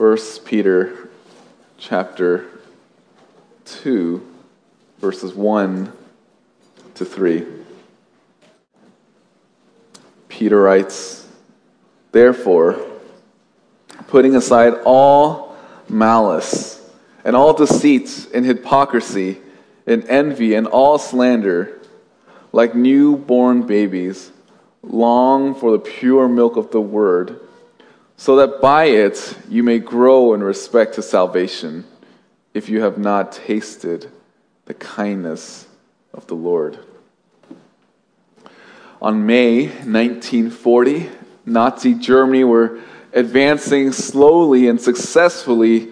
1 Peter chapter 2, verses 1 to 3. Peter writes, "Therefore, putting aside all malice and all deceit and hypocrisy and envy and all slander, like newborn babies, long for the pure milk of the word, so that by it you may grow in respect to salvation, if you have not tasted the kindness of the Lord." On May 1940, Nazi Germany were advancing slowly and successfully,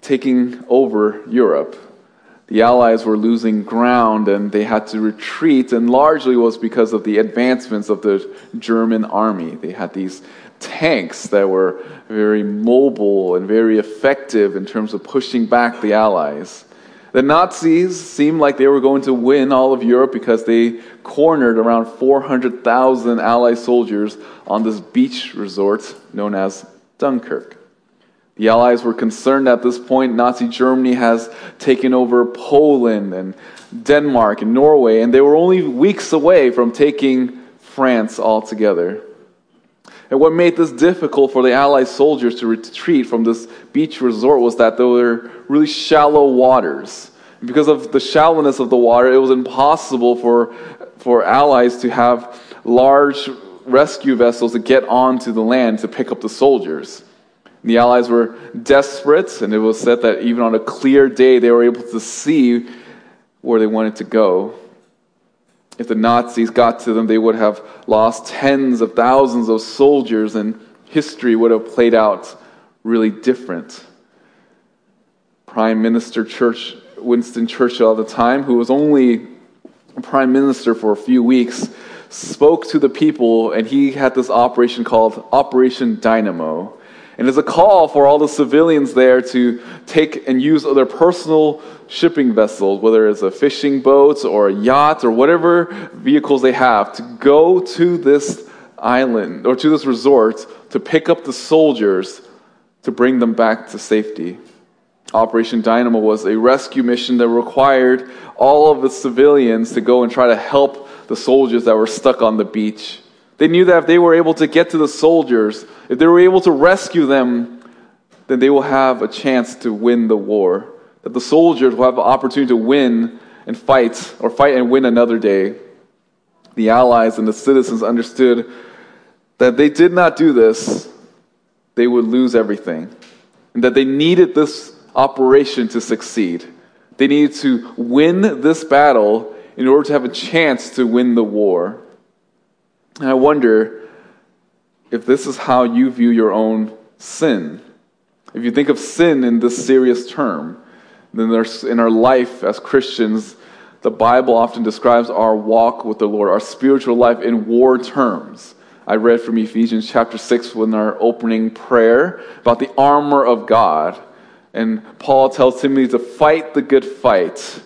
taking over Europe. The Allies were losing ground and they had to retreat, and largely was because of the advancements of the German army. They had these tanks that were very mobile and very effective in terms of pushing back the Allies. The Nazis seemed like they were going to win all of Europe because they cornered around 400,000 Allied soldiers on this beach resort known as Dunkirk. The Allies were concerned at this point. Nazi Germany has taken over Poland and Denmark and Norway, and they were only weeks away from taking France altogether. And what made this difficult for the Allied soldiers to retreat from this beach resort was that there were really shallow waters. And because of the shallowness of the water, it was impossible for Allies to have large rescue vessels to get onto the land to pick up the soldiers. And the Allies were desperate, and it was said that even on a clear day, they were able to see where they wanted to go. If the Nazis got to them, they would have lost tens of thousands of soldiers, and history would have played out really different. Prime Minister Winston Churchill at the time, who was only prime minister for a few weeks, spoke to the people, and he had this operation called Operation Dynamo. And it's a call for all the civilians there to take and use their personal shipping vessels, whether it's a fishing boat or a yacht or whatever vehicles they have, to go to this island or to this resort to pick up the soldiers to bring them back to safety. Operation Dynamo was a rescue mission that required all of the civilians to go and try to help the soldiers that were stuck on the beach. They knew that if they were able to get to the soldiers, if they were able to rescue them, then they will have a chance to win the war. That the soldiers will have an opportunity to win and fight, or fight and win another day. The Allies and the citizens understood that they did not do this, they would lose everything. And that they needed this operation to succeed. They needed to win this battle in order to have a chance to win the war. And I wonder if this is how you view your own sin. If you think of sin in this serious term, then there's, in our life as Christians, the Bible often describes our walk with the Lord, our spiritual life in war terms. I read from Ephesians chapter 6 in our opening prayer about the armor of God. And Paul tells Timothy to fight the good fight.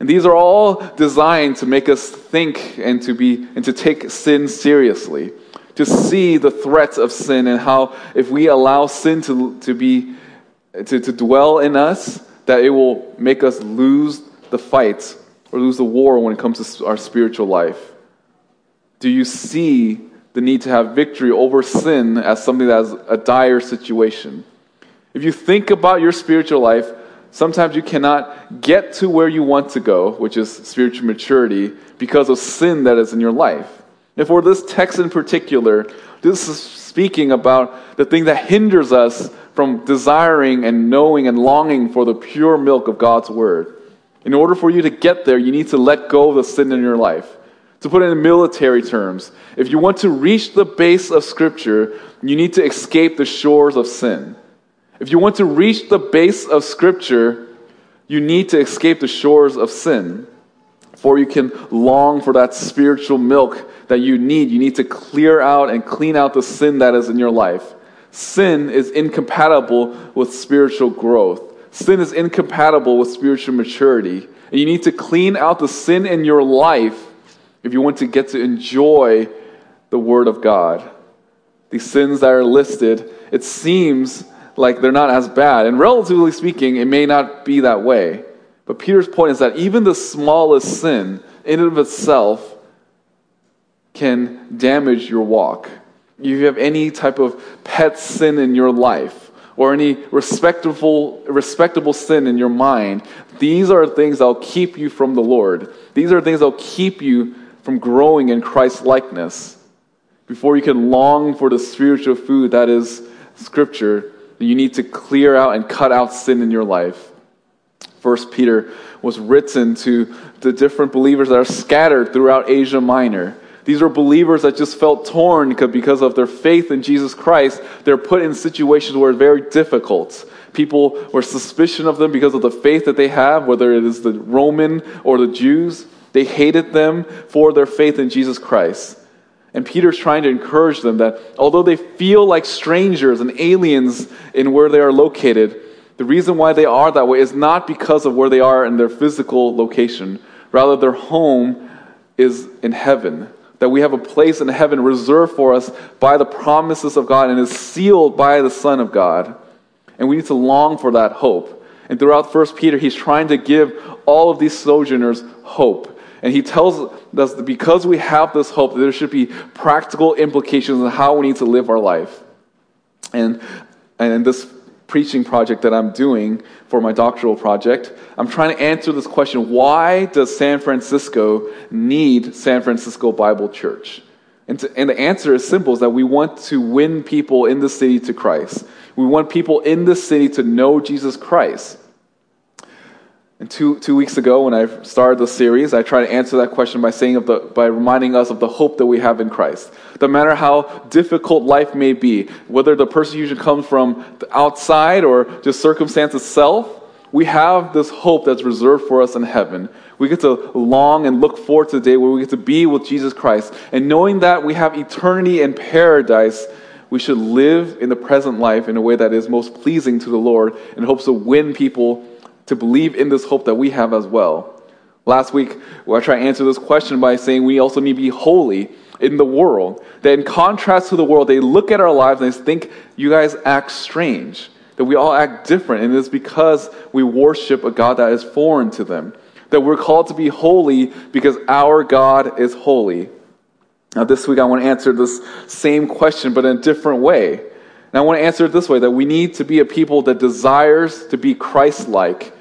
And these are all designed to make us think and to take sin seriously, to see the threats of sin and how if we allow sin to dwell in us, that it will make us lose the fight or lose the war when it comes to our spiritual life. Do you see the need to have victory over sin as something that is a dire situation? If you think about your spiritual life, sometimes you cannot get to where you want to go, which is spiritual maturity, because of sin that is in your life. And for this text in particular, this is speaking about the thing that hinders us from desiring and knowing and longing for the pure milk of God's word. In order for you to get there, you need to let go of the sin in your life. To put it in military terms, if you want to reach the base of Scripture, you need to escape the shores of sin. If you want to reach the base of Scripture, you need to escape the shores of sin. For you can long for that spiritual milk that you need. You need to clear out and clean out the sin that is in your life. Sin is incompatible with spiritual growth. Sin is incompatible with spiritual maturity. And you need to clean out the sin in your life if you want to get to enjoy the Word of God. These sins that are listed, it seems like they're not as bad. And relatively speaking, it may not be that way. But Peter's point is that even the smallest sin in and of itself can damage your walk. If you have any type of pet sin in your life or any respectable sin in your mind, these are things that will keep you from the Lord. These are things that will keep you from growing in Christ's likeness. Before you can long for the spiritual food that is Scripture, you need to clear out and cut out sin in your life. 1 Peter was written to the different believers that are scattered throughout Asia Minor. These are believers that just felt torn because of their faith in Jesus Christ. They're put in situations where it's very difficult. People were suspicious of them because of the faith that they have, whether it is the Roman or the Jews. They hated them for their faith in Jesus Christ. And Peter's trying to encourage them that although they feel like strangers and aliens in where they are located, the reason why they are that way is not because of where they are in their physical location. Rather, their home is in heaven. That we have a place in heaven reserved for us by the promises of God and is sealed by the Son of God. And we need to long for that hope. And throughout 1 Peter, he's trying to give all of these sojourners hope. And he tells us that because we have this hope, there should be practical implications on how we need to live our life. And this preaching project that I'm doing for my doctoral project, I'm trying to answer this question: why does San Francisco need San Francisco Bible Church? And the answer is simple, is that we want to win people in the city to Christ. We want people in the city to know Jesus Christ. And two weeks ago when I started the series, I tried to answer that question by reminding us of the hope that we have in Christ. No matter how difficult life may be, whether the persecution comes from the outside or just circumstance itself, we have this hope that's reserved for us in heaven. We get to long and look forward to the day where we get to be with Jesus Christ. And knowing that we have eternity and paradise, we should live in the present life in a way that is most pleasing to the Lord in hopes to win people to believe in this hope that we have as well. Last week, I tried to answer this question by saying we also need to be holy in the world. That in contrast to the world, they look at our lives and they think, you guys act strange. That we all act different, and it's because we worship a God that is foreign to them. That we're called to be holy because our God is holy. Now this week I want to answer this same question, but in a different way. And I want to answer it this way, that we need to be a people that desires to be Christ-like.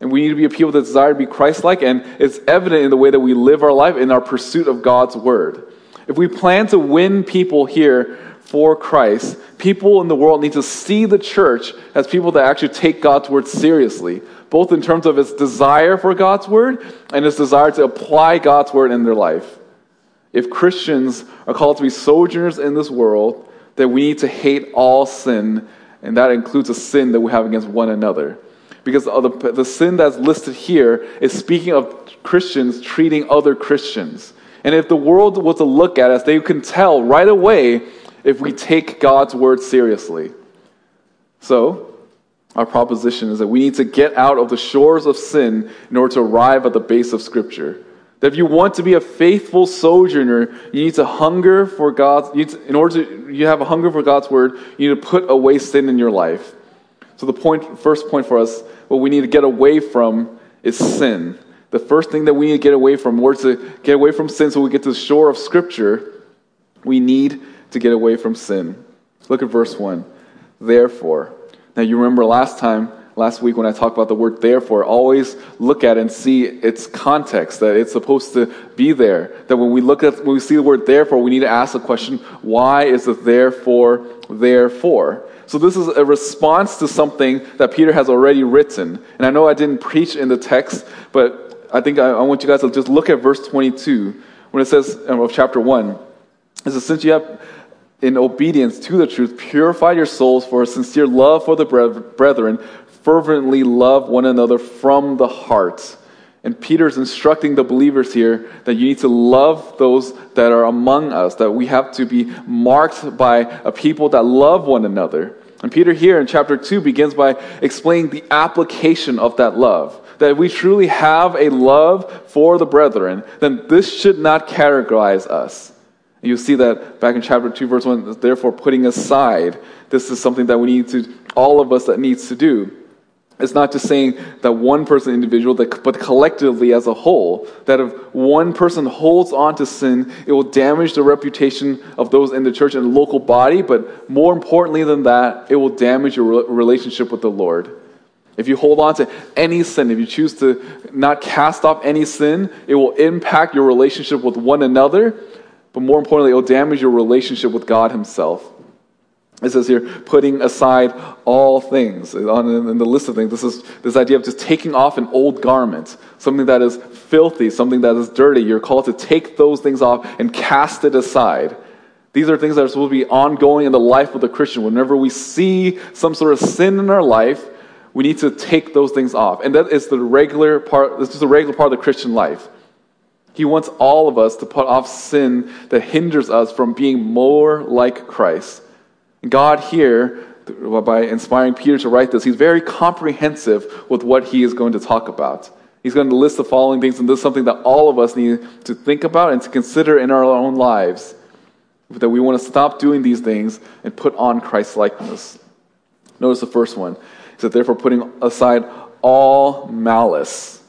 And we need to be a people that desire to be Christ-like, and it's evident in the way that we live our life in our pursuit of God's Word. If we plan to win people here for Christ, people in the world need to see the church as people that actually take God's Word seriously, both in terms of its desire for God's Word and its desire to apply God's Word in their life. If Christians are called to be sojourners in this world, then we need to hate all sin, and that includes a sin that we have against one another. Because the sin that's listed here is speaking of Christians treating other Christians. And if the world was to look at us, they can tell right away if we take God's word seriously. So, our proposition is that we need to get out of the shores of sin in order to arrive at the base of Scripture. That if you want to be a faithful sojourner, you need to hunger for God's. You have a hunger for God's word, you need to put away sin in your life. So the first point for us, what we need to get away from is sin. The first thing that we need to get away from, or to get away from sin, so we get to the shore of Scripture, we need to get away from sin. Look at verse 1. Therefore. Now you remember last week when I talked about the word therefore, always look at it and see its context, that it's supposed to be there. That when we see the word therefore, we need to ask the question, why is the therefore there for? So this is a response to something that Peter has already written. And I know I didn't preach in the text, but I think I want you guys to just look at verse 22 when it says of chapter 1. It says, since you have, in obedience to the truth, purified your souls for a sincere love for the brethren, fervently love one another from the heart. And Peter's instructing the believers here that you need to love those that are among us, that we have to be marked by a people that love one another. And Peter here in chapter 2 begins by explaining the application of that love. That if we truly have a love for the brethren, then this should not categorize us. And you'll see that back in chapter 2, verse 1, therefore putting aside, this is something that we need to all of us that needs to do. It's not just saying that one person individual, but collectively as a whole, that if one person holds on to sin, it will damage the reputation of those in the church and the local body, but more importantly than that, it will damage your relationship with the Lord. If you hold on to any sin, if you choose to not cast off any sin, it will impact your relationship with one another, but more importantly, it will damage your relationship with God himself. It says here, putting aside all things. In the list of things, this is this idea of just taking off an old garment, something that is filthy, something that is dirty. You're called to take those things off and cast it aside. These are things that are supposed to be ongoing in the life of the Christian. Whenever we see some sort of sin in our life, we need to take those things off. And that is the regular part, this is the regular part of the Christian life. He wants all of us to put off sin that hinders us from being more like Christ. God here, by inspiring Peter to write this, he's very comprehensive with what he is going to talk about. He's going to list the following things, and this is something that all of us need to think about and to consider in our own lives, that we want to stop doing these things and put on Christ's likeness. Notice the first one. He said, therefore, putting aside all malice.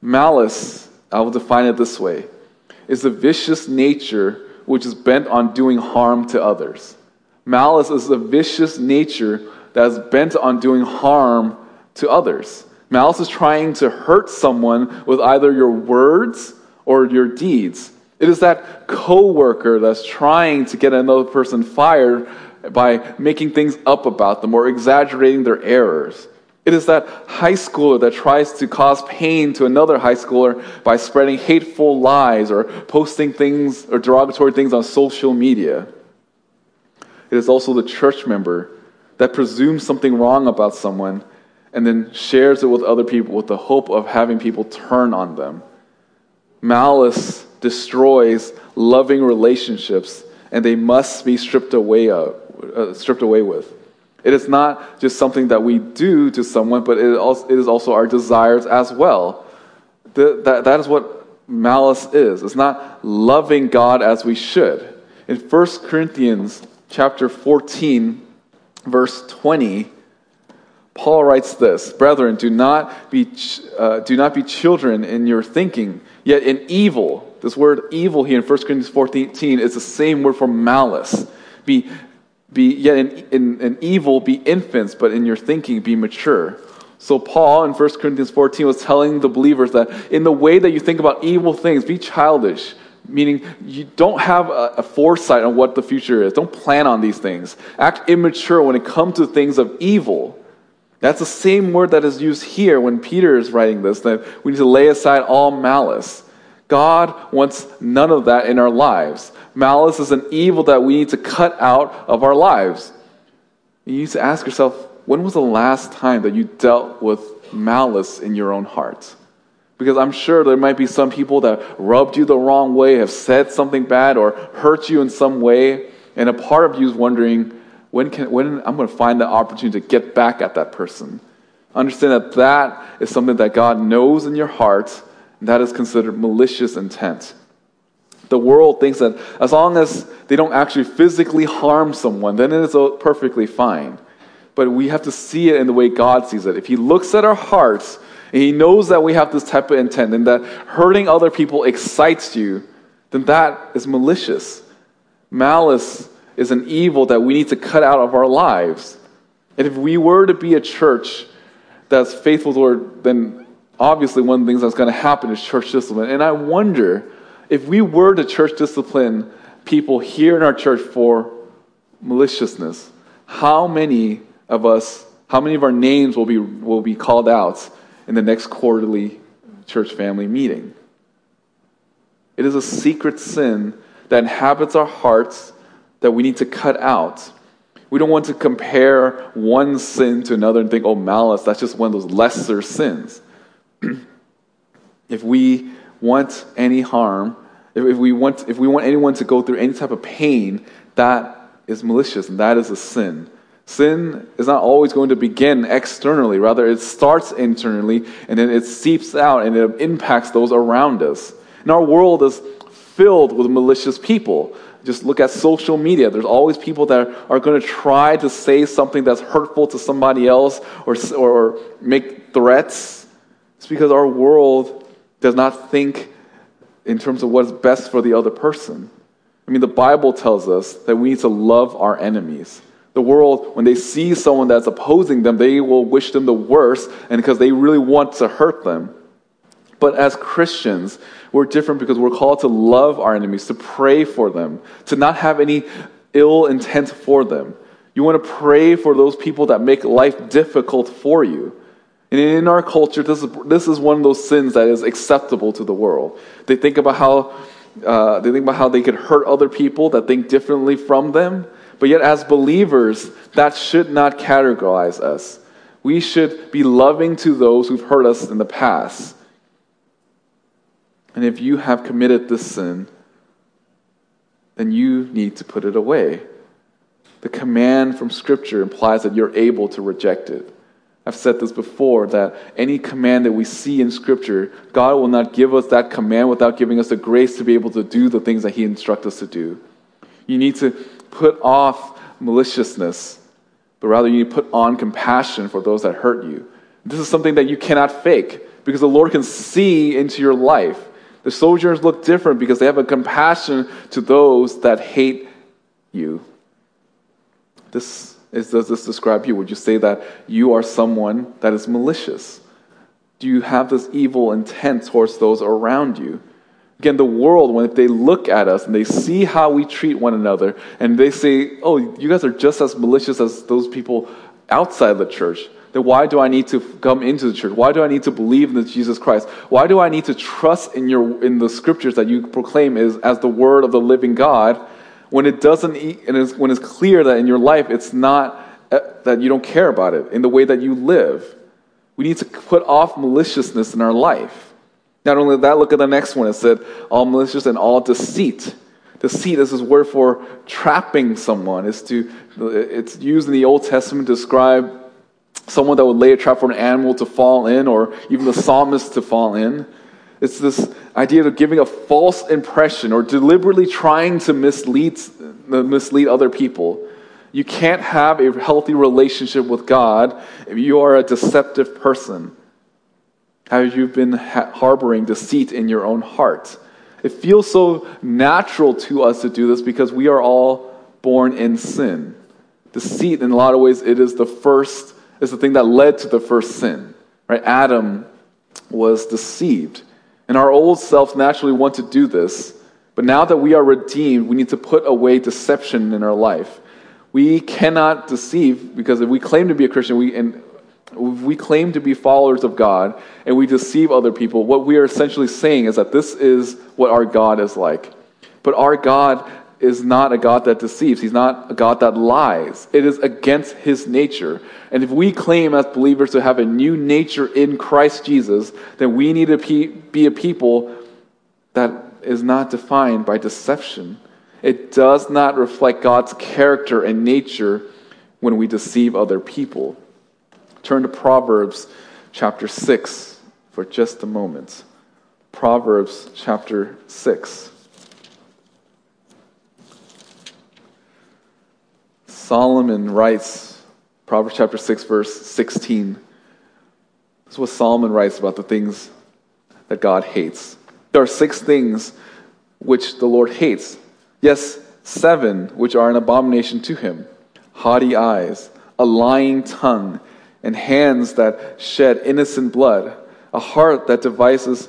Malice, I will define it this way, is the vicious nature which is bent on doing harm to others. Malice is a vicious nature that is bent on doing harm to others. Malice is trying to hurt someone with either your words or your deeds. It is that coworker that's trying to get another person fired by making things up about them or exaggerating their errors. It is that high schooler that tries to cause pain to another high schooler by spreading hateful lies or posting things or derogatory things on social media. It is also the church member that presumes something wrong about someone and then shares it with other people with the hope of having people turn on them. Malice destroys loving relationships, and they must be stripped away with. It is not just something that we do to someone, but it is also our desires as well. That is what malice is. It's not loving God as we should. In 1 Corinthians Chapter 14, verse 20, Paul writes this: "Brethren, do not be children in your thinking. Yet in evil," this word "evil" here in 1 Corinthians 14 is the same word for malice. Yet in evil be infants, but in your thinking be mature." So Paul in 1 Corinthians 14 was telling the believers that in the way that you think about evil things, be childish. Meaning, you don't have a foresight on what the future is. Don't plan on these things. Act immature when it comes to things of evil. That's the same word that is used here when Peter is writing this, that we need to lay aside all malice. God wants none of that in our lives. Malice is an evil that we need to cut out of our lives. You need to ask yourself, when was the last time that you dealt with malice in your own heart? Because I'm sure there might be some people that rubbed you the wrong way, have said something bad, or hurt you in some way, and a part of you is wondering, when I'm going to find the opportunity to get back at that person. Understand that that is something that God knows in your heart, and that is considered malicious intent. The world thinks that as long as they don't actually physically harm someone, then it is perfectly fine. But we have to see it in the way God sees it. If He looks at our hearts, and He knows that we have this type of intent and that hurting other people excites you, then that is malicious. Malice is an evil that we need to cut out of our lives. And if we were to be a church that's faithful to the Lord, then obviously one of the things that's going to happen is church discipline. And I wonder if we were to church discipline people here in our church for maliciousness, how many of our names will be called out in the next quarterly church family meeting? It is a secret sin that inhabits our hearts that we need to cut out. We don't want to compare one sin to another and think, oh, malice, that's just one of those lesser sins. If we want any harm, if we want anyone to go through any type of pain, that is malicious and that is a sin. Sin is not always going to begin externally. Rather, it starts internally, and then it seeps out, and it impacts those around us. And our world is filled with malicious people. Just look at social media. There's always people that are going to try to say something that's hurtful to somebody else or make threats. It's because our world does not think in terms of what's best for the other person. I mean, the Bible tells us that we need to love our enemies. The world, when they see someone that's opposing them, they will wish them the worst, and because they really want to hurt them. But as Christians, we're different because we're called to love our enemies, to pray for them, to not have any ill intent for them. You want to pray for those people that make life difficult for you. And in our culture, this is one of those sins that is acceptable to the world. They think about how they could hurt other people that think differently from them. But yet as believers, that should not categorize us. We should be loving to those who've hurt us in the past. And if you have committed this sin, then you need to put it away. The command from Scripture implies that you're able to reject it. I've said this before, that any command that we see in Scripture, God will not give us that command without giving us the grace to be able to do the things that He instructs us to do. You need to put off maliciousness, but rather you need to put on compassion for those that hurt you. This is something that you cannot fake, because the Lord can see into your life. The soldiers look different because they have a compassion to those that hate you. Does this describe you? Would you say that you are someone that is malicious? Do you have this evil intent towards those around you? Again, the world, when they look at us and they see how we treat one another, and they say, oh, you guys are just as malicious as those people outside the church. Then why do I need to come into the church? Why do I need to believe in Jesus Christ? Why do I need to trust in the Scriptures that you proclaim as the Word of the Living God, when it doesn't, and when it's clear that in your life it's not that you don't care about it in the way that you live? We need to put off maliciousness in our life. Not only that, look at the next one. It said all malicious and all deceit. Deceit is this word for trapping someone. It's used in the Old Testament to describe someone that would lay a trap for an animal to fall in, or even the psalmist to fall in. It's this idea of giving a false impression or deliberately trying to mislead other people. You can't have a healthy relationship with God if you are a deceptive person. Have you been harboring deceit in your own heart? It feels so natural to us to do this because we are all born in sin. Deceit, in a lot of ways, it's the thing that led to the first sin, right? Adam was deceived. And our old selves naturally want to do this. But now that we are redeemed, we need to put away deception in our life. We cannot deceive, because if we claim to be a Christian, we claim to be followers of God, and we deceive other people, what we are essentially saying is that this is what our God is like. But our God is not a God that deceives. He's not a God that lies. It is against His nature. And if we claim as believers to have a new nature in Christ Jesus, then we need to be a people that is not defined by deception. It does not reflect God's character and nature when we deceive other people. Turn to Proverbs chapter 6 for just a moment. Proverbs chapter 6. Solomon writes, Proverbs chapter 6, verse 16. This is what Solomon writes about the things that God hates. There are 6 things which the Lord hates. Yes, 7 which are an abomination to Him. Haughty eyes, a lying tongue, and hands that shed innocent blood, a heart that devises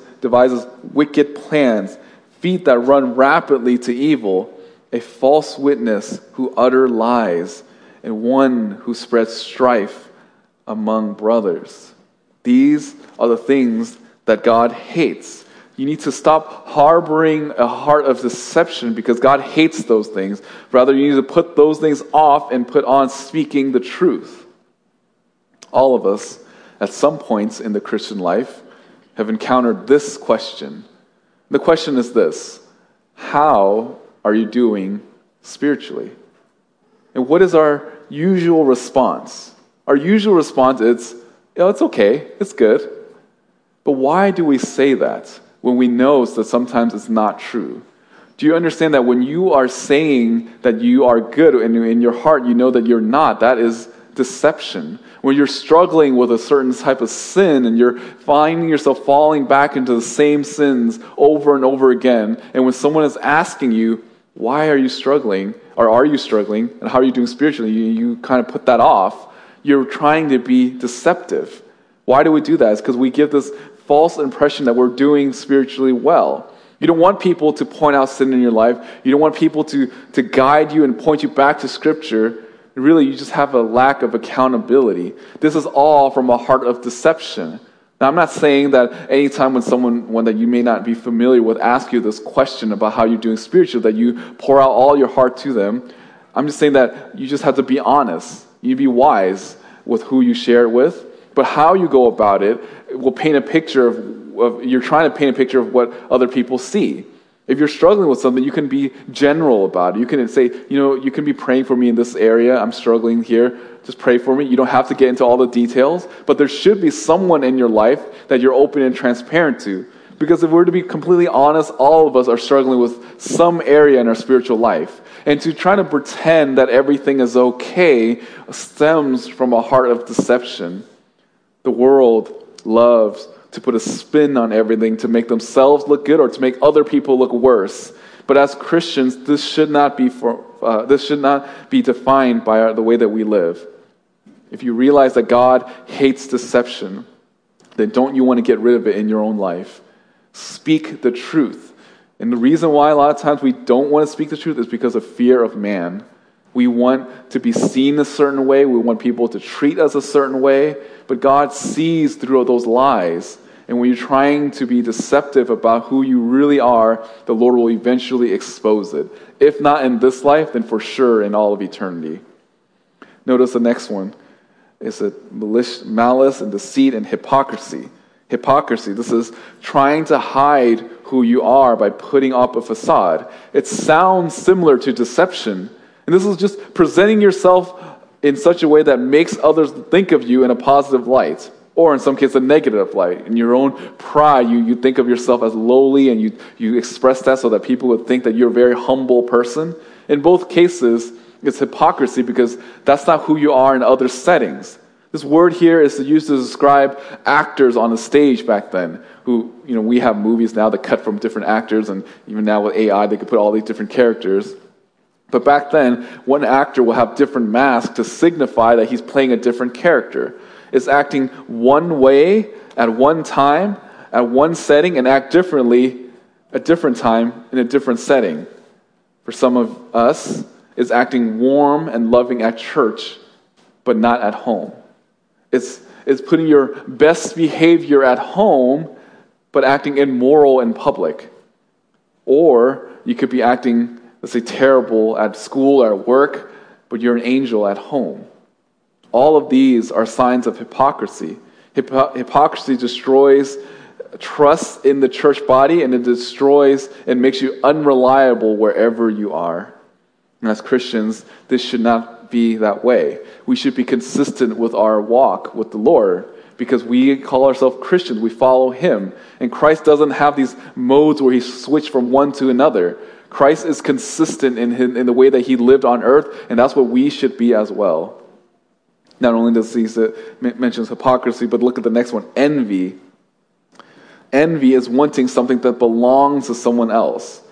wicked plans, feet that run rapidly to evil, a false witness who utter lies, and one who spreads strife among brothers. These are the things that God hates. You need to stop harboring a heart of deception, because God hates those things. Rather, you need to put those things off and put on speaking the truth. All of us, at some points in the Christian life, have encountered this question. The question is this: how are you doing spiritually? And what is our usual response? Our usual response is, it's okay, it's good. But why do we say that when we know that sometimes it's not true? Do you understand that when you are saying that you are good and in your heart you know that you're not, that is deception. When you're struggling with a certain type of sin and you're finding yourself falling back into the same sins over and over again, and when someone is asking you, why are you struggling, or are you struggling, and how are you doing spiritually, you kind of put that off. You're trying to be deceptive. Why do we do that? It's because we give this false impression that we're doing spiritually well. You don't want people to point out sin in your life. You don't want people to guide you and point you back to Scripture. Really, you just have a lack of accountability. This is all from a heart of deception. Now, I'm not saying that any time when someone that you may not be familiar with asks you this question about how you're doing spiritually, that you pour out all your heart to them. I'm just saying that you just have to be honest. You be wise with who you share it with. But how you go about it will paint a picture of you're trying to paint a picture of what other people see. If you're struggling with something, you can be general about it. You can say, you can be praying for me in this area. I'm struggling here. Just pray for me. You don't have to get into all the details. But there should be someone in your life that you're open and transparent to. Because if we're to be completely honest, all of us are struggling with some area in our spiritual life. And to try to pretend that everything is okay stems from a heart of deception. The world loves to put a spin on everything to make themselves look good or to make other people look worse. But as Christians, this should not be defined by the way that we live. If you realize that God hates deception, then don't you want to get rid of it in your own life? Speak the truth. And the reason why a lot of times we don't want to speak the truth is because of fear of man. We want to be seen a certain way. We want people to treat us a certain way. But God sees through those lies. And when you're trying to be deceptive about who you really are, the Lord will eventually expose it. If not in this life, then for sure in all of eternity. Notice the next one. It's malice and deceit and hypocrisy. Hypocrisy. This is trying to hide who you are by putting up a facade. It sounds similar to deception. And this is just presenting yourself in such a way that makes others think of you in a positive light, or in some cases a negative light. In your own pride, you think of yourself as lowly, and you express that so that people would think that you're a very humble person. In both cases, it's hypocrisy because that's not who you are in other settings. This word here is used to describe actors on the stage back then who, we have movies now that cut from different actors, and even now with AI, they could put all these different characters. But back then, one actor will have different masks to signify that he's playing a different character. It's acting one way at one time, at one setting, and act differently at different time in a different setting. For some of us, it's acting warm and loving at church, but not at home. It's putting your best behavior at home, but acting immoral in public. Or you could be acting, let's say, terrible at school or at work, but you're an angel at home. All of these are signs of hypocrisy. Hypocrisy destroys trust in the church body, and it destroys and makes you unreliable wherever you are. And as Christians, this should not be that way. We should be consistent with our walk with the Lord, because we call ourselves Christians. We follow Him. And Christ doesn't have these modes where He switched from one to another. Christ is consistent in the way that He lived on earth, and that's what we should be as well. Not only does He mention hypocrisy, but look at the next one, envy. Envy is wanting something that belongs to someone else.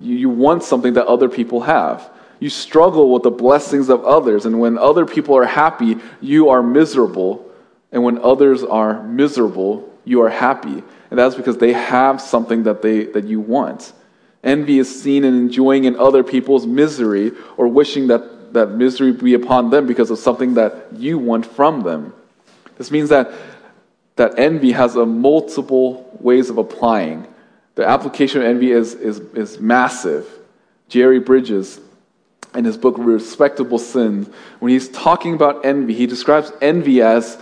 You want something that other people have. You struggle with the blessings of others, and when other people are happy, you are miserable. And when others are miserable, you are happy. And that's because they have something that you want. Envy is seen in enjoying in other people's misery, or wishing that misery be upon them because of something that you want from them. This means that envy has a multiple ways of applying. The application of envy is massive. Jerry Bridges, in his book Respectable Sin, when he's talking about envy, he describes envy as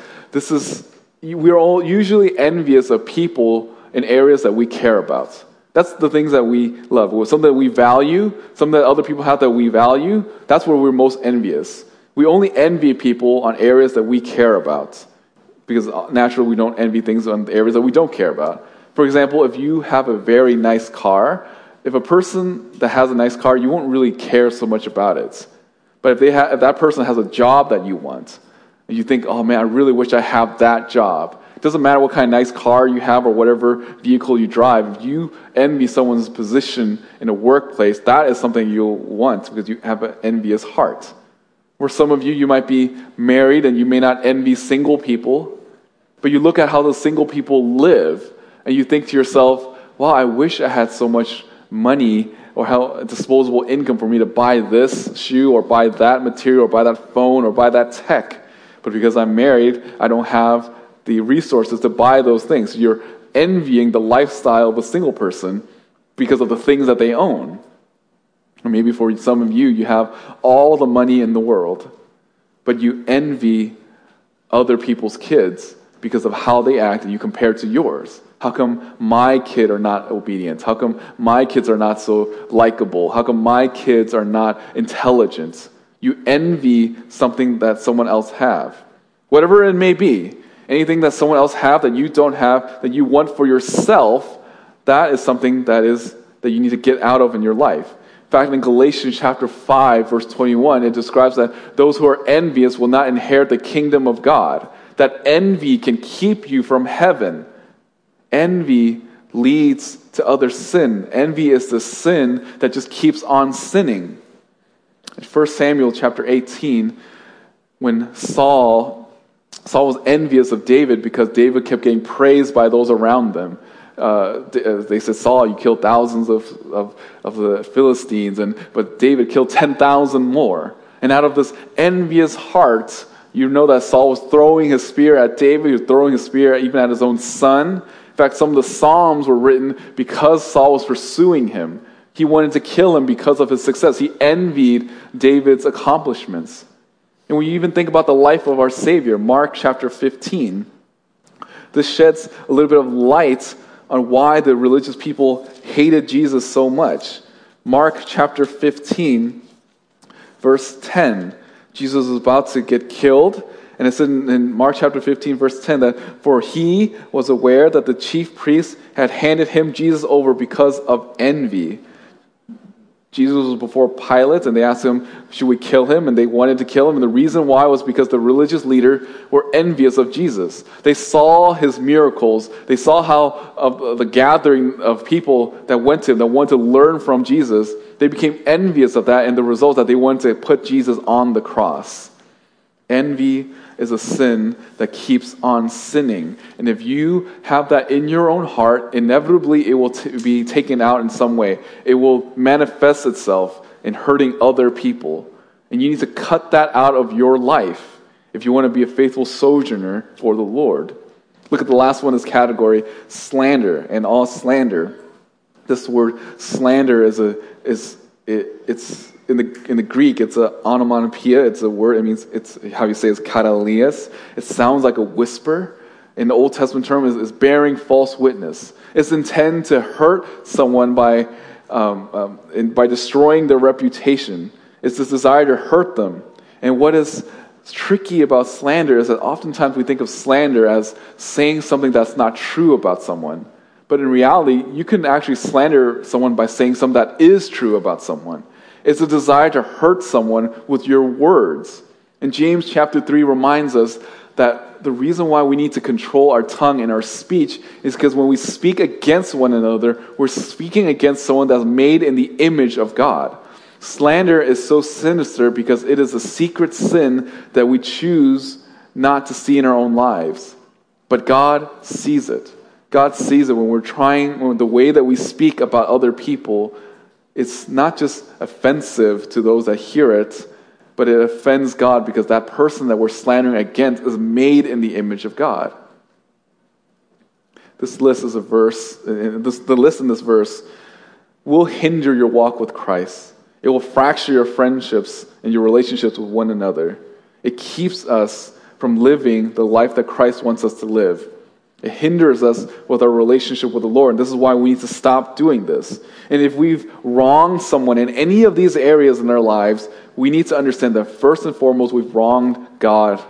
we're all usually envious of people in areas that we care about. That's the things that we love. Something that we value, something that other people have that we value, that's where we're most envious. We only envy people on areas that we care about, because naturally we don't envy things on areas that we don't care about. For example, if you have a very nice car, if a person that has a nice car, you won't really care so much about it. But if that person has a job that you want, and you think, oh man, I really wish I had that job. It doesn't matter what kind of nice car you have or whatever vehicle you drive. If you envy someone's position in a workplace, that is something you'll want because you have an envious heart. Where some of you might be married and you may not envy single people, but you look at how those single people live and you think to yourself, wow, I wish I had so much money or how disposable income for me to buy this shoe or buy that material or buy that phone or buy that tech. But because I'm married, I don't have the resources to buy those things. You're envying the lifestyle of a single person because of the things that they own. Or maybe for some of you, you have all the money in the world, but you envy other people's kids because of how they act and you compare it to yours. How come my kid are not obedient? How come my kids are not so likable? How come my kids are not intelligent? You envy something that someone else have. Whatever it may be, anything that someone else have that you don't have, that you want for yourself, that is something that you need to get out of in your life. In fact, in Galatians chapter 5, verse 21, it describes that those who are envious will not inherit the kingdom of God. That envy can keep you from heaven. Envy leads to other sin. Envy is the sin that just keeps on sinning. In 1 Samuel chapter 18, when Saul was envious of David because David kept getting praised by those around them. They said, Saul, you killed thousands of the Philistines, but David killed 10,000 more. And out of this envious heart, you know that Saul was throwing his spear at David. He was throwing his spear even at his own son. In fact, some of the Psalms were written because Saul was pursuing him. He wanted to kill him because of his success. He envied David's accomplishments. And when you even think about the life of our Savior, Mark chapter 15, this sheds a little bit of light on why the religious people hated Jesus so much. Mark chapter 15, verse 10. Jesus was about to get killed. And it said in Mark chapter 15, verse 10, that for he was aware that the chief priests had handed him, Jesus, over because of envy. Jesus was before Pilate, and they asked him, should we kill him? And they wanted to kill him. And the reason why was because the religious leaders were envious of Jesus. They saw his miracles. They saw how of the gathering of people that went to him, that wanted to learn from Jesus, they became envious of that, and the result that they wanted to put Jesus on the cross. Envy is a sin that keeps on sinning. And if you have that in your own heart, inevitably it will be taken out in some way. It will manifest itself in hurting other people. And you need to cut that out of your life if you want to be a faithful sojourner for the Lord. Look at the last one in this category, slander and all slander. This word slander is In the Greek, it's an onomatopoeia. It's a word. It means, it's how you say it's katalias. It sounds like a whisper. In the Old Testament term, is bearing false witness. It's intended to hurt someone by destroying their reputation. It's this desire to hurt them. And what is tricky about slander is that oftentimes we think of slander as saying something that's not true about someone. But in reality, you can actually slander someone by saying something that is true about someone. It's a desire to hurt someone with your words. And James chapter 3 reminds us that the reason why we need to control our tongue and our speech is because when we speak against one another, we're speaking against someone that's made in the image of God. Slander is so sinister because it is a secret sin that we choose not to see in our own lives. But God sees it. God sees it when the way that we speak about other people, it's not just offensive to those that hear it, but it offends God because that person that we're slandering against is made in the image of God. The list in this verse will hinder your walk with Christ. It will fracture your friendships and your relationships with one another. It keeps us from living the life that Christ wants us to live. It hinders us with our relationship with the Lord. And this is why we need to stop doing this. And if we've wronged someone in any of these areas in our lives, we need to understand that first and foremost, we've wronged God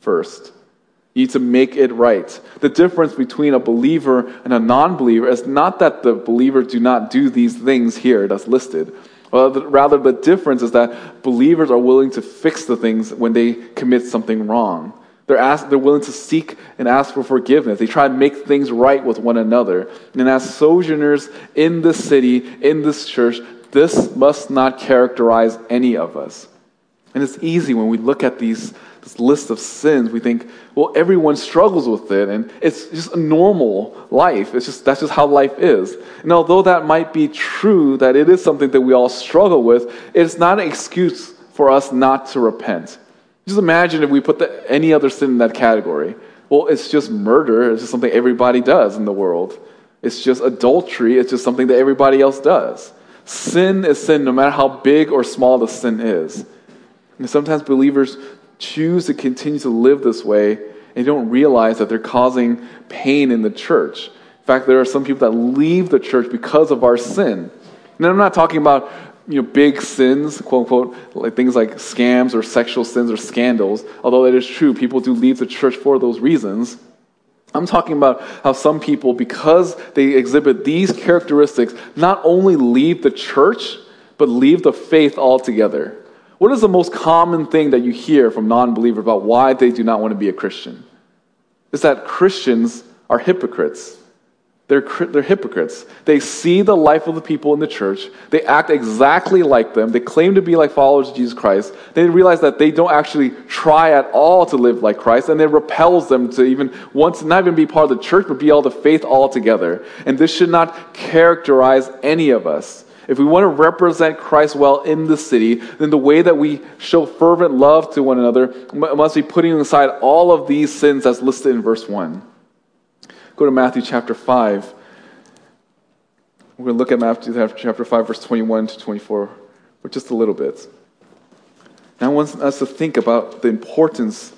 first. You need to make it right. The difference between a believer and a non-believer is not that the believer do not do these things here that's listed. Rather, the difference is that believers are willing to fix the things when they commit something wrong. They're willing to seek and ask for forgiveness. They try to make things right with one another. And as sojourners in this city, in this church, this must not characterize any of us. And it's easy when we look at this list of sins, we think, well, everyone struggles with it, and it's just a normal life. That's just how life is. And although that might be true, that it is something that we all struggle with, it's not an excuse for us not to repent. Just imagine if we put any other sin in that category. Well, it's just murder. It's just something everybody does in the world. It's just adultery. It's just something that everybody else does. Sin is sin, no matter how big or small the sin is. And sometimes believers choose to continue to live this way and don't realize that they're causing pain in the church. In fact, there are some people that leave the church because of our sin. And I'm not talking about big sins, quote unquote, like things like scams or sexual sins or scandals, although it is true, people do leave the church for those reasons. I'm talking about how some people, because they exhibit these characteristics, not only leave the church, but leave the faith altogether. What is the most common thing that you hear from non-believers about why they do not want to be a Christian? It's that Christians are hypocrites. They're hypocrites. They see the life of the people in the church. They act exactly like them. They claim to be like followers of Jesus Christ. They realize that they don't actually try at all to live like Christ, and it repels them to even want to not even be part of the church, but be all the faith altogether. And this should not characterize any of us. If we want to represent Christ well in the city, then the way that we show fervent love to one another must be putting aside all of these sins as listed in verse 1. Go to Matthew chapter 5. We're going to look at Matthew chapter 5, verse 21 to 24 for just a little bit. Now I want us to think about the importance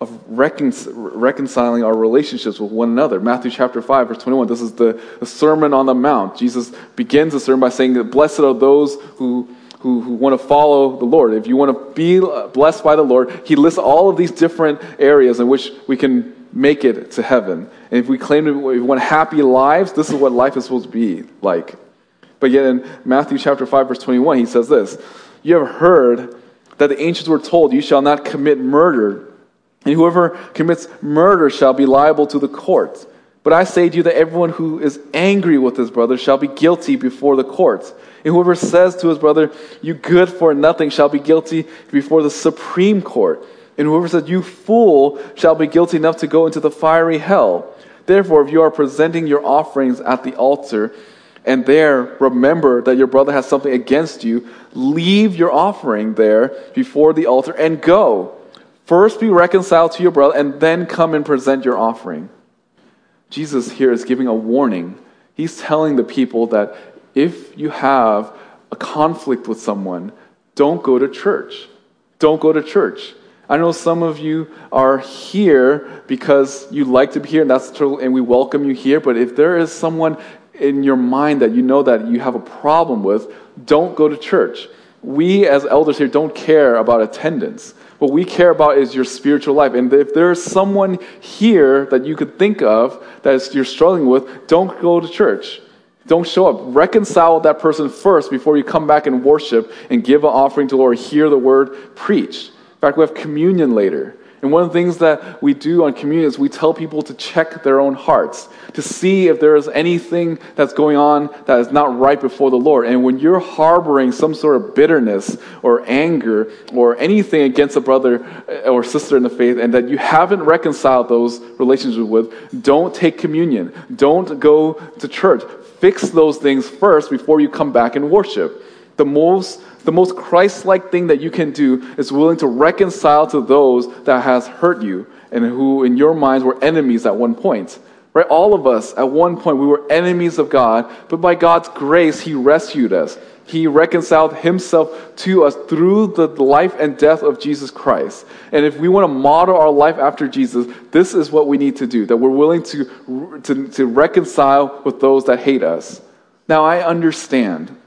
of reconciling our relationships with one another. Matthew chapter 5, verse 21. This is the Sermon on the Mount. Jesus begins the sermon by saying that blessed are those who want to follow the Lord. If you want to be blessed by the Lord, he lists all of these different areas in which we can make it to heaven. And if we claim to want happy lives, this is what life is supposed to be like. But yet in Matthew chapter 5, verse 21, he says this: "You have heard that the ancients were told, you shall not commit murder. And whoever commits murder shall be liable to the court. But I say to you that everyone who is angry with his brother shall be guilty before the court. And whoever says to his brother, you good for nothing, shall be guilty before the Supreme Court. And whoever says, you fool, shall be guilty enough to go into the fiery hell. Therefore, if you are presenting your offerings at the altar, and there remember that your brother has something against you, leave your offering there before the altar and go. First be reconciled to your brother, and then come and present your offering." Jesus here is giving a warning. He's telling the people that if you have a conflict with someone, don't go to church. Don't go to church. I know some of you are here because you like to be here, and that's true, and we welcome you here, but if there is someone in your mind that you know that you have a problem with, don't go to church. We as elders here don't care about attendance. What we care about is your spiritual life. And if there is someone here that you could think of that you're struggling with, don't go to church. Don't show up. Reconcile that person first before you come back and worship and give an offering to the Lord, hear the word preached. In fact, we have communion later. And one of the things that we do on communion is we tell people to check their own hearts, to see if there is anything that's going on that is not right before the Lord. And when you're harboring some sort of bitterness or anger or anything against a brother or sister in the faith and that you haven't reconciled those relationships with, don't take communion. Don't go to church. Fix those things first before you come back and worship. The most Christ-like thing that you can do is willing to reconcile to those that has hurt you and who in your minds were enemies at one point. Right? All of us at one point we were enemies of God, but by God's grace he rescued us. He reconciled himself to us through the life and death of Jesus Christ. And if we want to model our life after Jesus, this is what we need to do, that we're willing to reconcile with those that hate us. Now I understand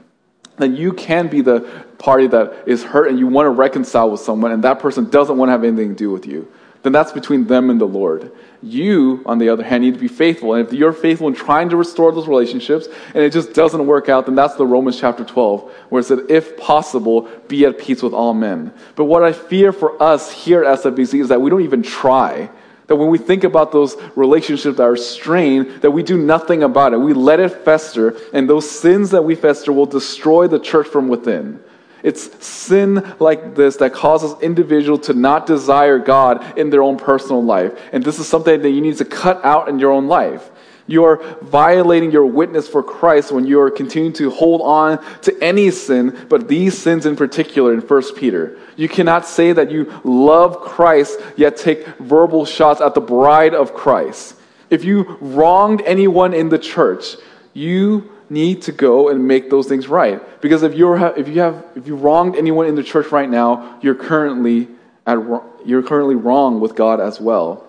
that you can be the party that is hurt and you want to reconcile with someone and that person doesn't want to have anything to do with you. then that's between them and the Lord. You, on the other hand, need to be faithful. And if you're faithful in trying to restore those relationships and it just doesn't work out, then that's the Romans chapter 12, where it said, if possible, be at peace with all men. But what I fear for us here at SFBC is that we don't even try. That when we think about those relationships that are strained, that we do nothing about it. We let it fester, and those sins that we fester will destroy the church from within. It's sin like this that causes individuals to not desire God in their own personal life. And this is something that you need to cut out in your own life. You are violating your witness for Christ when you are continuing to hold on to any sin, but these sins in particular in 1 Peter. You cannot say that you love Christ yet take verbal shots at the bride of Christ. If you wronged anyone in the church, you need to go and make those things right. Because if you wronged anyone in the church right now, you're currently wrong with God as well.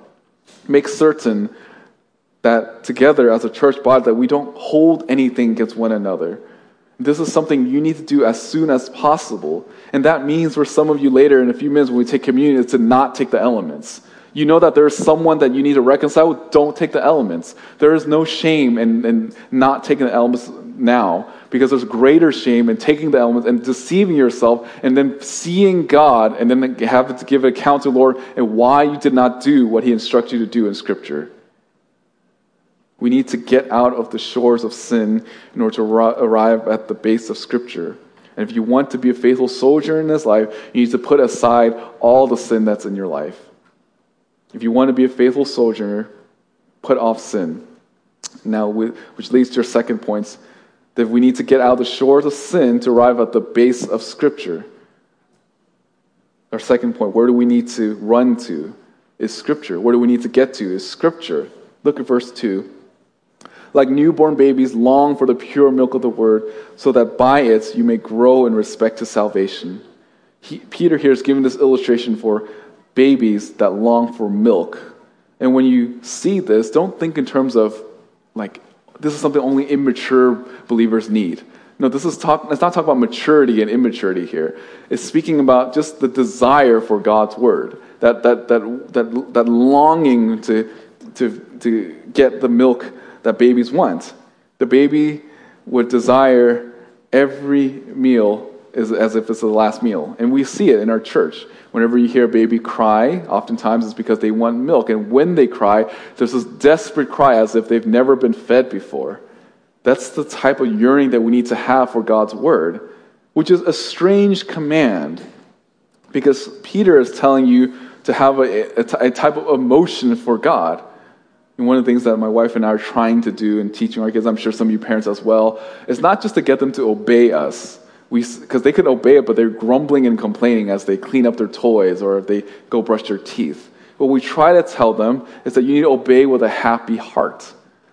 Make certain that together as a church body that we don't hold anything against one another. This is something you need to do as soon as possible. And that means for some of you later in a few minutes when we take communion is to not take the elements. You know that there is someone that you need to reconcile with, don't take the elements. There is no shame in not taking the elements now, because there's greater shame in taking the elements and deceiving yourself and then seeing God and then have to give an account to the Lord and why you did not do what he instructs you to do in Scripture. We need to get out of the shores of sin in order to arrive at the base of Scripture. And if you want to be a faithful soldier in this life, you need to put aside all the sin that's in your life. If you want to be a faithful soldier, put off sin. Now, which leads to your second point, that we need to get out of the shores of sin to arrive at the base of Scripture. Our second point, where do we need to run to? Is Scripture. Where do we need to get to? Is Scripture. Look at verse 2. Like newborn babies long for the pure milk of the word, so that by it you may grow in respect to salvation. Peter here is giving this illustration for babies that long for milk. And when you see this, don't think in terms of, like, this is something only immature believers need. No, it's not talking about maturity and immaturity here. It's speaking about just the desire for God's word, that longing to get the milk that babies want. The baby would desire every meal as if it's the last meal. And we see it in our church. Whenever you hear a baby cry, oftentimes it's because they want milk. And when they cry, there's this desperate cry as if they've never been fed before. That's the type of yearning that we need to have for God's word, which is a strange command, because Peter is telling you to have a type of emotion for God. And one of the things that my wife and I are trying to do in teaching our kids, I'm sure some of you parents as well, is not just to get them to obey us, because they could obey it, but they're grumbling and complaining as they clean up their toys or if they go brush their teeth. What we try to tell them is that you need to obey with a happy heart,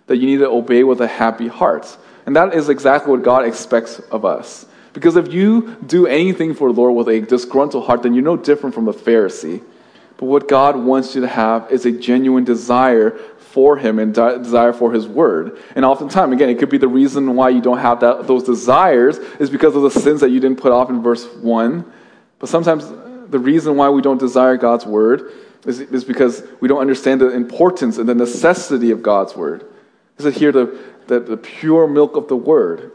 that you need to obey with a happy heart. And that is exactly what God expects of us. Because if you do anything for the Lord with a disgruntled heart, then you're no different from the Pharisee. But what God wants you to have is a genuine desire for him and desire for his word. And oftentimes, again, it could be the reason why you don't have those desires is because of the sins that you didn't put off in verse 1. But sometimes the reason why we don't desire God's word is because we don't understand the importance and the necessity of God's word. This is here the pure milk of the word.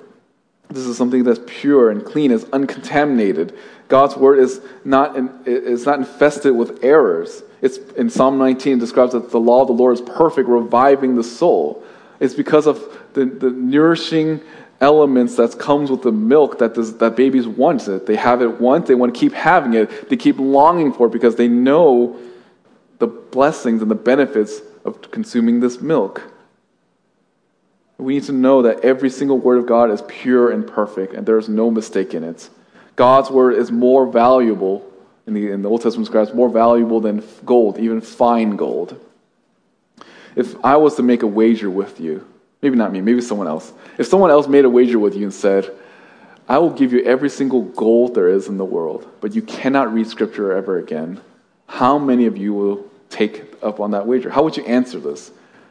This is something that's pure and clean, is uncontaminated. God's word is not infested with errors. It's in Psalm 19, it describes that the law of the Lord is perfect, reviving the soul. It's because of the nourishing elements that comes with the milk that babies want it. They have it once, they want to keep having it. They keep longing for it because they know the blessings and the benefits of consuming this milk. We need to know that every single word of God is pure and perfect, and there is no mistake in it. God's word is more valuable, in the Old Testament scriptures, more valuable than gold, even fine gold. If I was to make a wager with you, maybe not me, maybe someone else. If someone else made a wager with you and said, I will give you every single gold there is in the world, but you cannot read Scripture ever again, how many of you will take up on that wager? How would you answer this?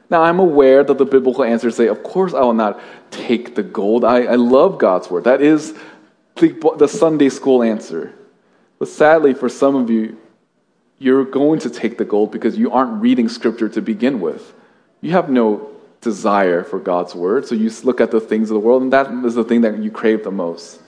Now, I'm aware that the biblical answers say, of course I will not take the gold. I love God's word. That is the Sunday school answer. But sadly, for some of you, you're going to take the gold because you aren't reading Scripture to begin with. You have no desire for God's Word, so you look at the things of the world, and that is the thing that you crave the most.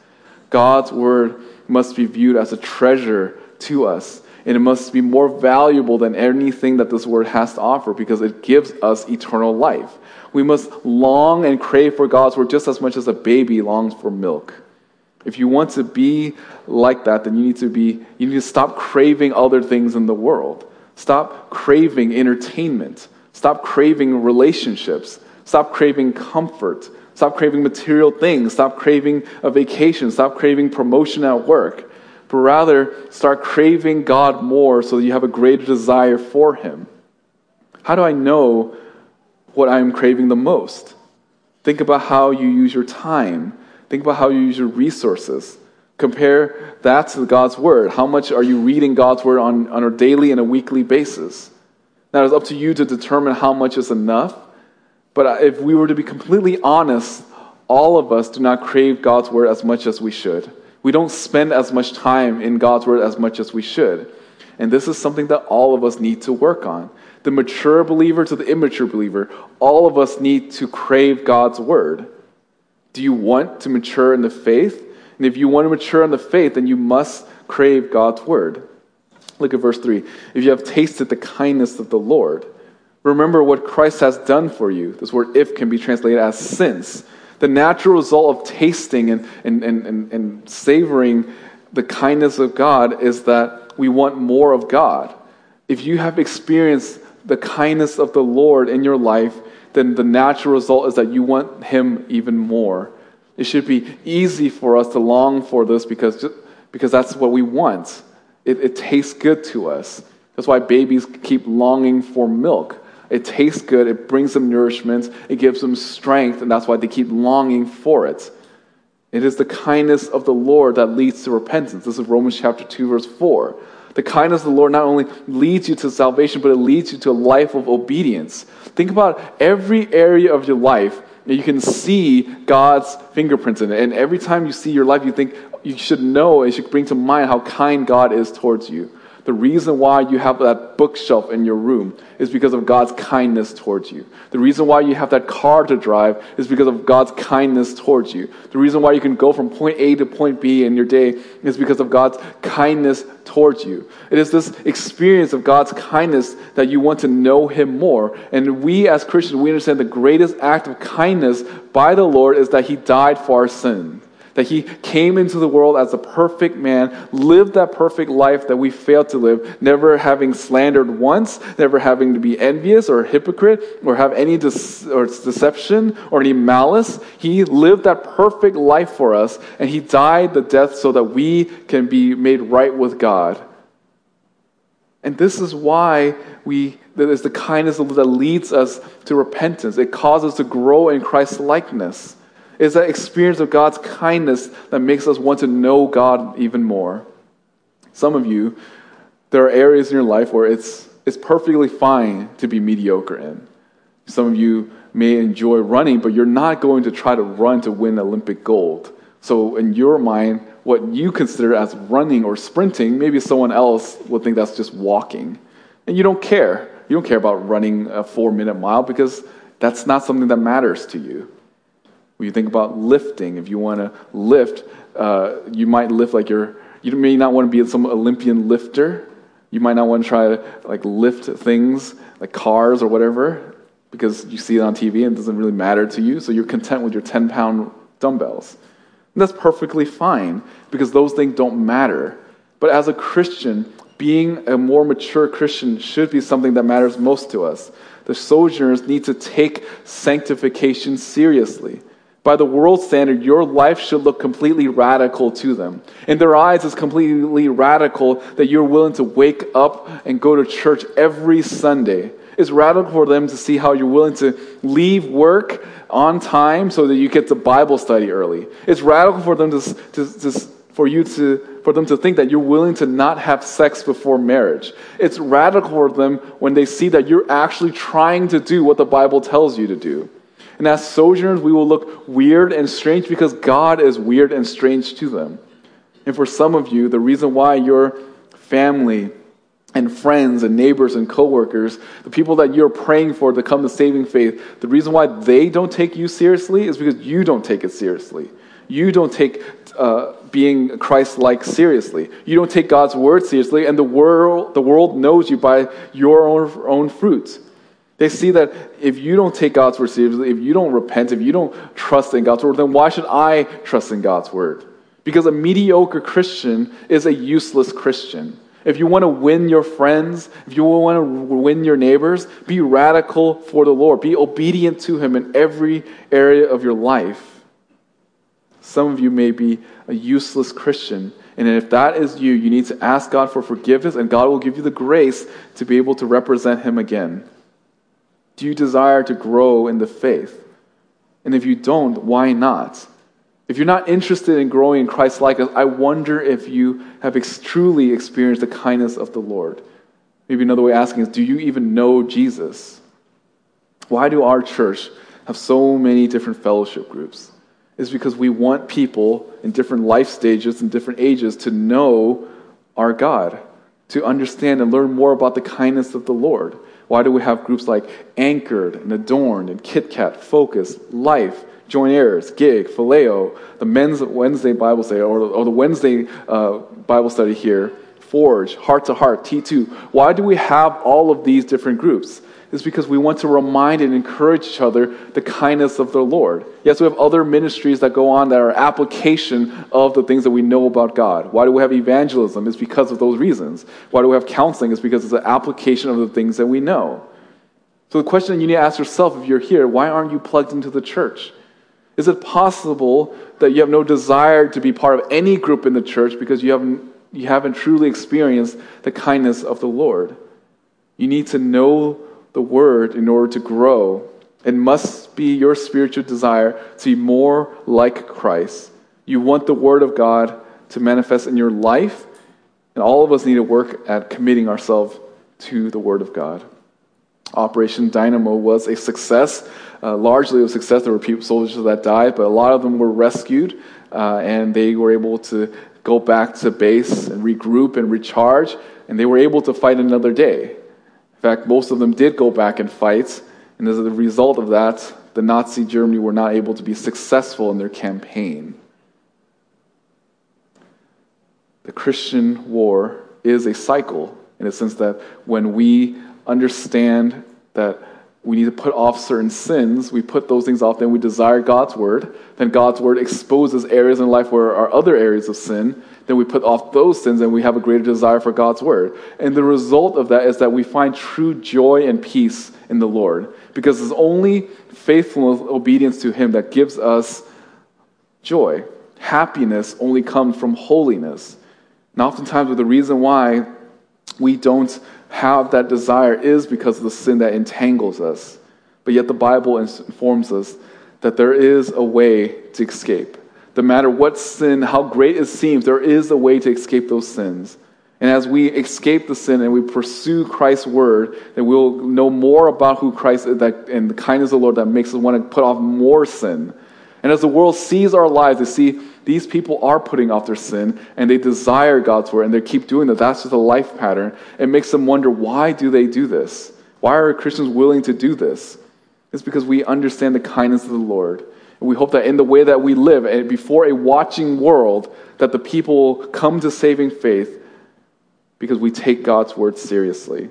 God's Word must be viewed as a treasure to us, and it must be more valuable than anything that this Word has to offer because it gives us eternal life. We must long and crave for God's Word just as much as a baby longs for milk. If you want to be like that, then you need to stop craving other things in the world. Stop craving entertainment. Stop craving relationships. Stop craving comfort. Stop craving material things. Stop craving a vacation. Stop craving promotion at work. But rather, start craving God more so that you have a greater desire for Him. How do I know what I am craving the most? Think about how you use your time. Think about how you use your resources. Compare that to God's Word. How much are you reading God's Word on a daily and a weekly basis? Now, it's up to you to determine how much is enough. But if we were to be completely honest, all of us do not crave God's Word as much as we should. We don't spend as much time in God's Word as much as we should. And this is something that all of us need to work on. The mature believer to the immature believer, all of us need to crave God's Word. Do you want to mature in the faith? And if you want to mature in the faith, then you must crave God's Word. Look at verse 3. If you have tasted the kindness of the Lord, remember what Christ has done for you. This word "if" can be translated as "since." The natural result of tasting and savoring the kindness of God is that we want more of God. If you have experienced the kindness of the Lord in your life, then the natural result is that you want Him even more. It should be easy for us to long for this because that's what we want. It tastes good to us. That's why babies keep longing for milk. It tastes good. It brings them nourishment. It gives them strength, and that's why they keep longing for it. It is the kindness of the Lord that leads to repentance. This is Romans chapter 2, verse 4. The kindness of the Lord not only leads you to salvation, but it leads you to a life of obedience. Think about every area of your life, and you can see God's fingerprints in it. And every time you see your life, you think you should know, it should bring to mind how kind God is towards you. The reason why you have that bookshelf in your room is because of God's kindness towards you. The reason why you have that car to drive is because of God's kindness towards you. The reason why you can go from point A to point B in your day is because of God's kindness towards you. It is this experience of God's kindness that you want to know Him more. And we as Christians, we understand the greatest act of kindness by the Lord is that He died for our sin. That He came into the world as a perfect man, lived that perfect life that we failed to live, never having slandered once, never having to be envious or hypocrite or have any deception or any malice. He lived that perfect life for us, and He died the death so that we can be made right with God. And this is why it's the kindness that leads us to repentance. It causes us to grow in Christ's likeness. It's that experience of God's kindness that makes us want to know God even more. Some of you, there are areas in your life where it's perfectly fine to be mediocre in. Some of you may enjoy running, but you're not going to try to run to win Olympic gold. So in your mind, what you consider as running or sprinting, maybe someone else would think that's just walking. And you don't care. You don't care about running a 4-minute mile because that's not something that matters to you. When you think about lifting, if you want to lift, you might lift you may not want to be some Olympian lifter. You might not want to try to lift things like cars or whatever because you see it on TV and it doesn't really matter to you. So you're content with your 10-pound dumbbells. And that's perfectly fine because those things don't matter. But as a Christian, being a more mature Christian should be something that matters most to us. The sojourners need to take sanctification seriously. By the world standard, your life should look completely radical to them. In their eyes, it's completely radical that you're willing to wake up and go to church every Sunday. It's radical for them to see how you're willing to leave work on time so that you get to Bible study early. It's radical for them to think that you're willing to not have sex before marriage. It's radical for them when they see that you're actually trying to do what the Bible tells you to do. And as sojourners, we will look weird and strange because God is weird and strange to them. And for some of you, the reason why your family and friends and neighbors and coworkers, the people that you're praying for to come to saving faith, the reason why they don't take you seriously is because you don't take it seriously. You don't take being Christ-like seriously. You don't take God's word seriously, and the world knows you by your own fruits. They see that if you don't take God's word seriously, if you don't repent, if you don't trust in God's word, then why should I trust in God's word? Because a mediocre Christian is a useless Christian. If you want to win your friends, if you want to win your neighbors, be radical for the Lord. Be obedient to Him in every area of your life. Some of you may be a useless Christian, and if that is you, you need to ask God for forgiveness, and God will give you the grace to be able to represent Him again. Do you desire to grow in the faith? And if you don't, why not? If you're not interested in growing in Christ-likeness, I wonder if you have truly experienced the kindness of the Lord. Maybe another way of asking is, do you even know Jesus? Why do our church have so many different fellowship groups? It's because we want people in different life stages and different ages to know our God, to understand and learn more about the kindness of the Lord. Why do we have groups like Anchored and Adorned and KitKat, Focus, Life, Join Heirs, Gig, Phileo, the Men's Wednesday Bible Study, or the Wednesday Bible Study here, Forge, Heart to Heart, T2. Why do we have all of these different groups? It's because we want to remind and encourage each other the kindness of the Lord. Yes, we have other ministries that go on that are application of the things that we know about God. Why do we have evangelism? It's because of those reasons. Why do we have counseling? It's because it's an application of the things that we know. So the question you need to ask yourself if you're here, why aren't you plugged into the church? Is it possible that you have no desire to be part of any group in the church because you haven't truly experienced the kindness of the Lord? You need to know the Word in order to grow. It must be your spiritual desire to be more like Christ. You want the Word of God to manifest in your life, and all of us need to work at committing ourselves to the Word of God. Operation Dynamo was a success. Largely a success. There were soldiers that died, but a lot of them were rescued, and they were able to go back to base and regroup and recharge, and they were able to fight another day. In fact, most of them did go back and fight, and as a result of that, the Nazi Germany were not able to be successful in their campaign. The Christian war is a cycle, in the sense that when we understand that we need to put off certain sins, we put those things off, then we desire God's word, then God's word exposes areas in life where are other areas of sin, then we put off those sins and we have a greater desire for God's word. And the result of that is that we find true joy and peace in the Lord, because it's only faithful obedience to Him that gives us joy. Happiness only comes from holiness. And oftentimes the reason why we don't have that desire is because of the sin that entangles us. But yet the Bible informs us that there is a way to escape. No matter what sin, how great it seems, there is a way to escape those sins. And as we escape the sin and we pursue Christ's word, then we'll know more about who Christ is and the kindness of the Lord that makes us want to put off more sin. And as the world sees our lives, they see these people are putting off their sin, and they desire God's word, and they keep doing that. That's just a life pattern. It makes them wonder, why do they do this? Why are Christians willing to do this? It's because we understand the kindness of the Lord. And we hope that in the way that we live, and before a watching world, that the people come to saving faith because we take God's word seriously.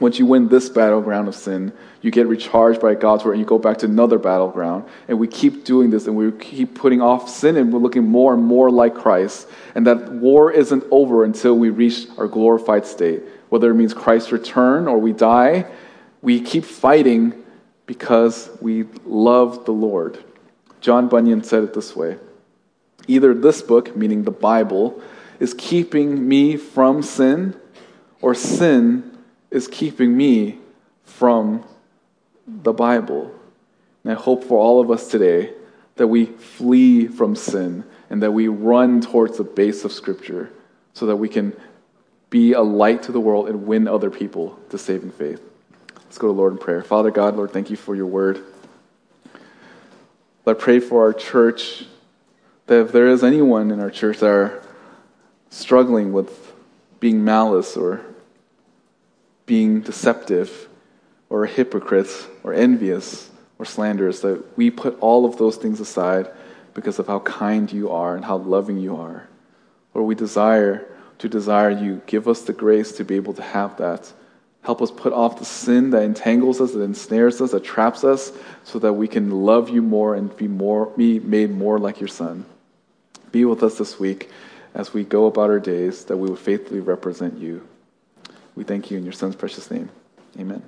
Once you win this battleground of sin, you get recharged by God's word and you go back to another battleground. And we keep doing this, and we keep putting off sin, and we're looking more and more like Christ. And that war isn't over until we reach our glorified state. Whether it means Christ's return or we die, we keep fighting because we love the Lord. John Bunyan said it this way: either this book, meaning the Bible, is keeping me from sin, or sin is keeping me from the Bible. And I hope for all of us today that we flee from sin and that we run towards the base of Scripture so that we can be a light to the world and win other people to saving faith. Let's go to the Lord in prayer. Father God, Lord, thank you for your word. I pray for our church, that if there is anyone in our church that are struggling with being malice or being deceptive or hypocrites or envious or slanderous, that we put all of those things aside because of how kind you are and how loving you are. Lord, we desire you. Give us the grace to be able to have that. Help us put off the sin that entangles us, that ensnares us, that traps us, so that we can love you more and be made more like your Son. Be with us this week as we go about our days, that we would faithfully represent you. We thank you in your Son's precious name. Amen.